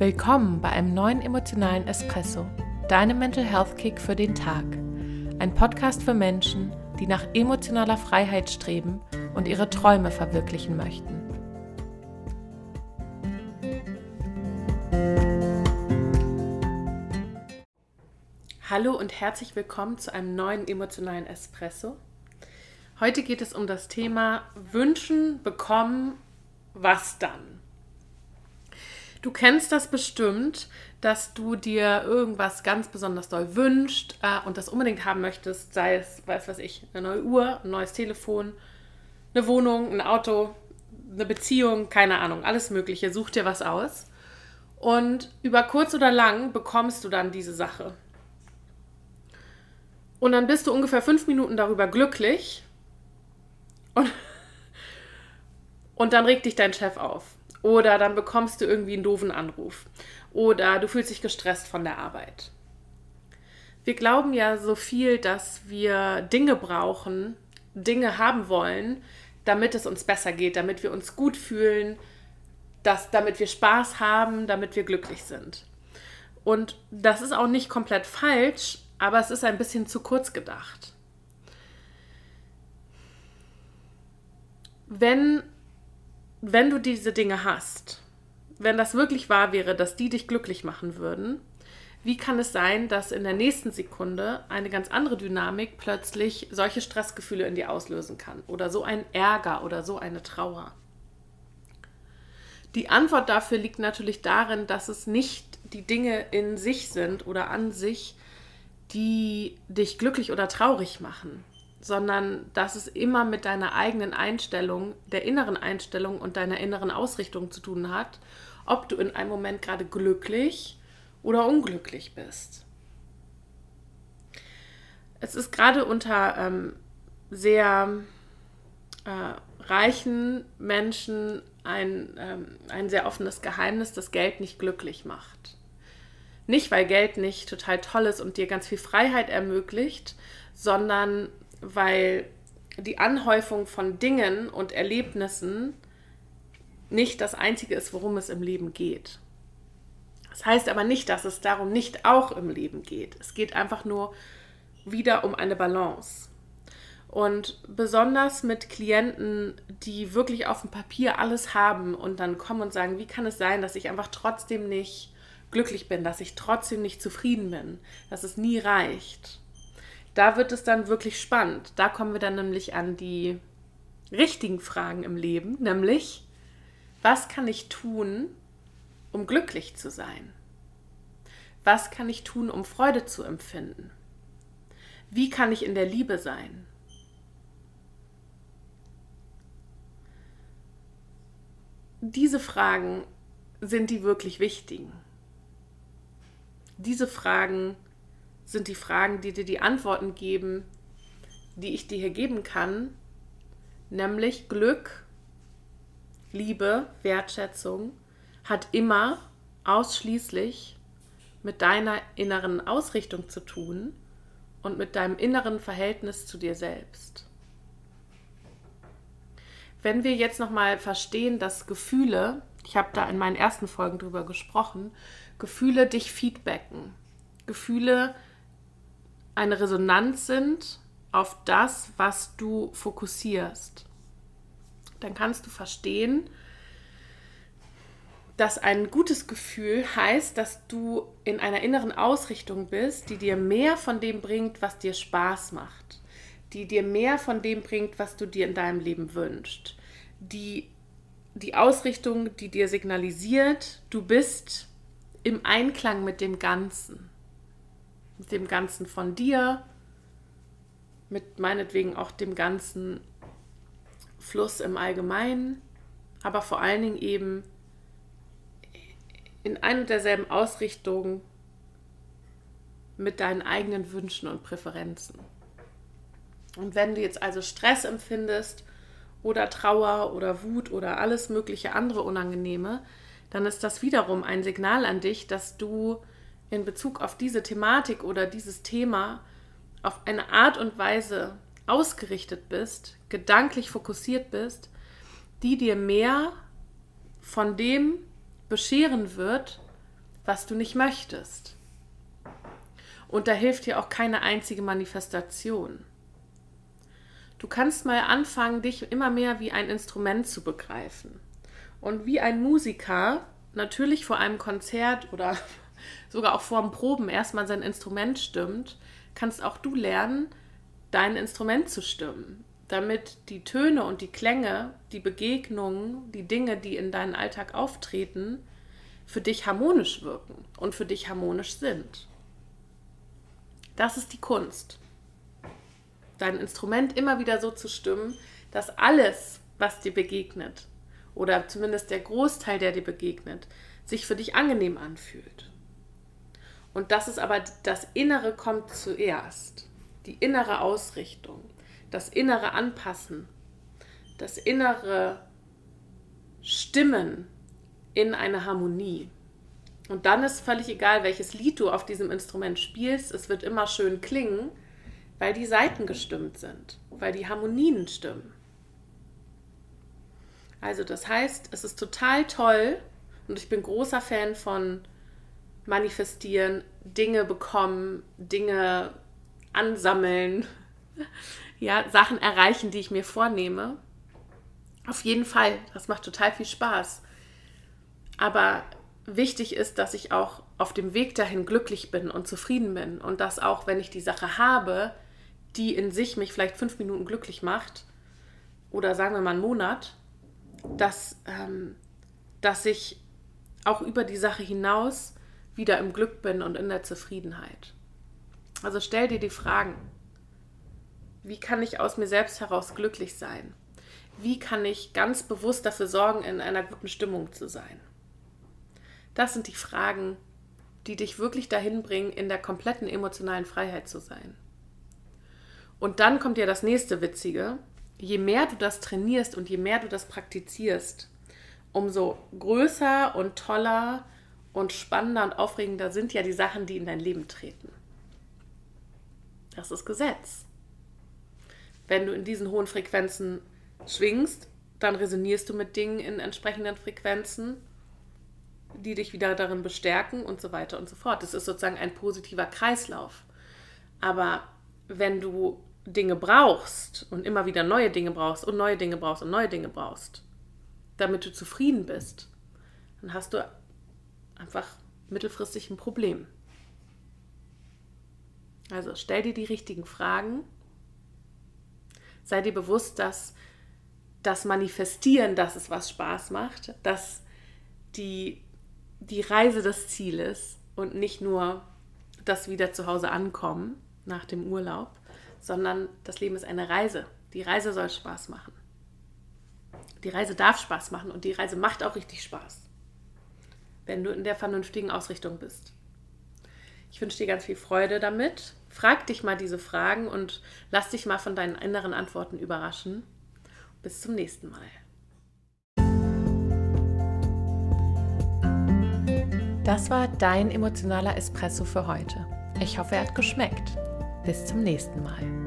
Willkommen bei einem neuen emotionalen Espresso, deinem Mental Health Kick für den Tag. Ein Podcast für Menschen, die nach emotionaler Freiheit streben und ihre Träume verwirklichen möchten. Hallo und herzlich willkommen zu einem neuen emotionalen Espresso. Heute geht es um das Thema Wünschen, Bekommen, was dann? Du kennst das bestimmt, dass du dir irgendwas ganz besonders doll wünschst und das unbedingt haben möchtest, sei es, weiß ich, eine neue Uhr, ein neues Telefon, eine Wohnung, ein Auto, eine Beziehung, keine Ahnung, alles Mögliche. Such dir was aus und über kurz oder lang bekommst du dann diese Sache. Und dann bist du ungefähr 5 Minuten darüber glücklich und dann regt dich dein Chef auf. Oder dann bekommst du irgendwie einen doofen Anruf. Oder du fühlst dich gestresst von der Arbeit. Wir glauben ja so viel, dass wir Dinge brauchen, Dinge haben wollen, damit es uns besser geht, damit wir uns gut fühlen, damit wir Spaß haben, damit wir glücklich sind. Und das ist auch nicht komplett falsch, aber es ist ein bisschen zu kurz gedacht. Wenn du diese Dinge hast, wenn das wirklich wahr wäre, dass die dich glücklich machen würden, wie kann es sein, dass in der nächsten Sekunde eine ganz andere Dynamik plötzlich solche Stressgefühle in dir auslösen kann oder so ein Ärger oder so eine Trauer? Die Antwort dafür liegt natürlich darin, dass es nicht die Dinge in sich sind oder an sich, die dich glücklich oder traurig machen, sondern dass es immer mit deiner eigenen Einstellung, der inneren Einstellung und deiner inneren Ausrichtung zu tun hat, ob du in einem Moment gerade glücklich oder unglücklich bist. Es ist gerade unter reichen Menschen ein sehr offenes Geheimnis, dass Geld nicht glücklich macht. Nicht, weil Geld nicht total toll ist und dir ganz viel Freiheit ermöglicht, sondern weil die Anhäufung von Dingen und Erlebnissen nicht das Einzige ist, worum es im Leben geht. Das heißt aber nicht, dass es darum nicht auch im Leben geht. Es geht einfach nur wieder um eine Balance. Und besonders mit Klienten, die wirklich auf dem Papier alles haben und dann kommen und sagen, wie kann es sein, dass ich einfach trotzdem nicht glücklich bin, dass ich trotzdem nicht zufrieden bin, dass es nie reicht. Da wird es dann wirklich spannend. Da kommen wir dann nämlich an die richtigen Fragen im Leben, nämlich, was kann ich tun, um glücklich zu sein? Was kann ich tun, um Freude zu empfinden? Wie kann ich in der Liebe sein? Diese Fragen sind die wirklich wichtigen. Diese Fragen sind die Fragen, die dir die Antworten geben, die ich dir hier geben kann, nämlich Glück, Liebe, Wertschätzung hat immer ausschließlich mit deiner inneren Ausrichtung zu tun und mit deinem inneren Verhältnis zu dir selbst. Wenn wir jetzt nochmal verstehen, dass Gefühle, ich habe da in meinen ersten Folgen drüber gesprochen, Gefühle dich feedbacken, Gefühle eine Resonanz sind auf das, was du fokussierst, dann kannst du verstehen, dass ein gutes Gefühl heißt, dass du in einer inneren Ausrichtung bist, die dir mehr von dem bringt, was dir Spaß macht, die dir mehr von dem bringt, was du dir in deinem Leben wünschst, die Ausrichtung, die dir signalisiert, du bist im Einklang mit dem Ganzen. Mit dem Ganzen von dir, mit meinetwegen auch dem ganzen Fluss im Allgemeinen, aber vor allen Dingen eben in ein und derselben Ausrichtung mit deinen eigenen Wünschen und Präferenzen. Und wenn du jetzt also Stress empfindest oder Trauer oder Wut oder alles mögliche andere Unangenehme, dann ist das wiederum ein Signal an dich, dass du in Bezug auf diese Thematik oder dieses Thema auf eine Art und Weise ausgerichtet bist, gedanklich fokussiert bist, die dir mehr von dem bescheren wird, was du nicht möchtest. Und da hilft dir auch keine einzige Manifestation. Du kannst mal anfangen, dich immer mehr wie ein Instrument zu begreifen. Und wie ein Musiker natürlich vor einem Konzert oder sogar auch vor dem Proben erstmal sein Instrument stimmt, kannst auch du lernen, dein Instrument zu stimmen, damit die Töne und die Klänge, die Begegnungen, die Dinge, die in deinen Alltag auftreten, für dich harmonisch wirken und für dich harmonisch sind. Das ist die Kunst. Dein Instrument immer wieder so zu stimmen, dass alles, was dir begegnet, oder zumindest der Großteil, der dir begegnet, sich für dich angenehm anfühlt. Und das ist aber, das Innere kommt zuerst. Die innere Ausrichtung, das innere Anpassen, das innere Stimmen in eine Harmonie. Und dann ist völlig egal, welches Lied du auf diesem Instrument spielst, es wird immer schön klingen, weil die Saiten gestimmt sind, weil die Harmonien stimmen. Also das heißt, es ist total toll und ich bin großer Fan von Manifestieren, Dinge bekommen, Dinge ansammeln, ja, Sachen erreichen, die ich mir vornehme. Auf jeden Fall, das macht total viel Spaß. Aber wichtig ist, dass ich auch auf dem Weg dahin glücklich bin und zufrieden bin und dass auch, wenn ich die Sache habe, die in sich mich vielleicht 5 Minuten glücklich macht oder sagen wir mal einen Monat, dass ich auch über die Sache hinaus wieder im Glück bin und in der Zufriedenheit. Also stell dir die Fragen. Wie kann ich aus mir selbst heraus glücklich sein? Wie kann ich ganz bewusst dafür sorgen, in einer guten Stimmung zu sein? Das sind die Fragen, die dich wirklich dahin bringen, in der kompletten emotionalen Freiheit zu sein. Und dann kommt ja das nächste Witzige. Je mehr du das trainierst und je mehr du das praktizierst, umso größer und toller und spannender und aufregender sind ja die Sachen, die in dein Leben treten. Das ist Gesetz. Wenn du in diesen hohen Frequenzen schwingst, dann resonierst du mit Dingen in entsprechenden Frequenzen, die dich wieder darin bestärken und so weiter und so fort. Das ist sozusagen ein positiver Kreislauf. Aber wenn du Dinge brauchst und immer wieder neue Dinge brauchst und neue Dinge brauchst und neue Dinge brauchst, damit du zufrieden bist, dann hast du einfach mittelfristig ein Problem. Also stell dir die richtigen Fragen, sei dir bewusst, dass das Manifestieren, dass es was Spaß macht, dass die Reise das Ziel ist und nicht nur das wieder zu Hause ankommen nach dem Urlaub, sondern das Leben ist eine Reise. Die Reise soll Spaß machen. Die Reise darf Spaß machen und die Reise macht auch richtig Spaß, wenn du in der vernünftigen Ausrichtung bist. Ich wünsche dir ganz viel Freude damit. Frag dich mal diese Fragen und lass dich mal von deinen inneren Antworten überraschen. Bis zum nächsten Mal. Das war dein emotionaler Espresso für heute. Ich hoffe, er hat geschmeckt. Bis zum nächsten Mal.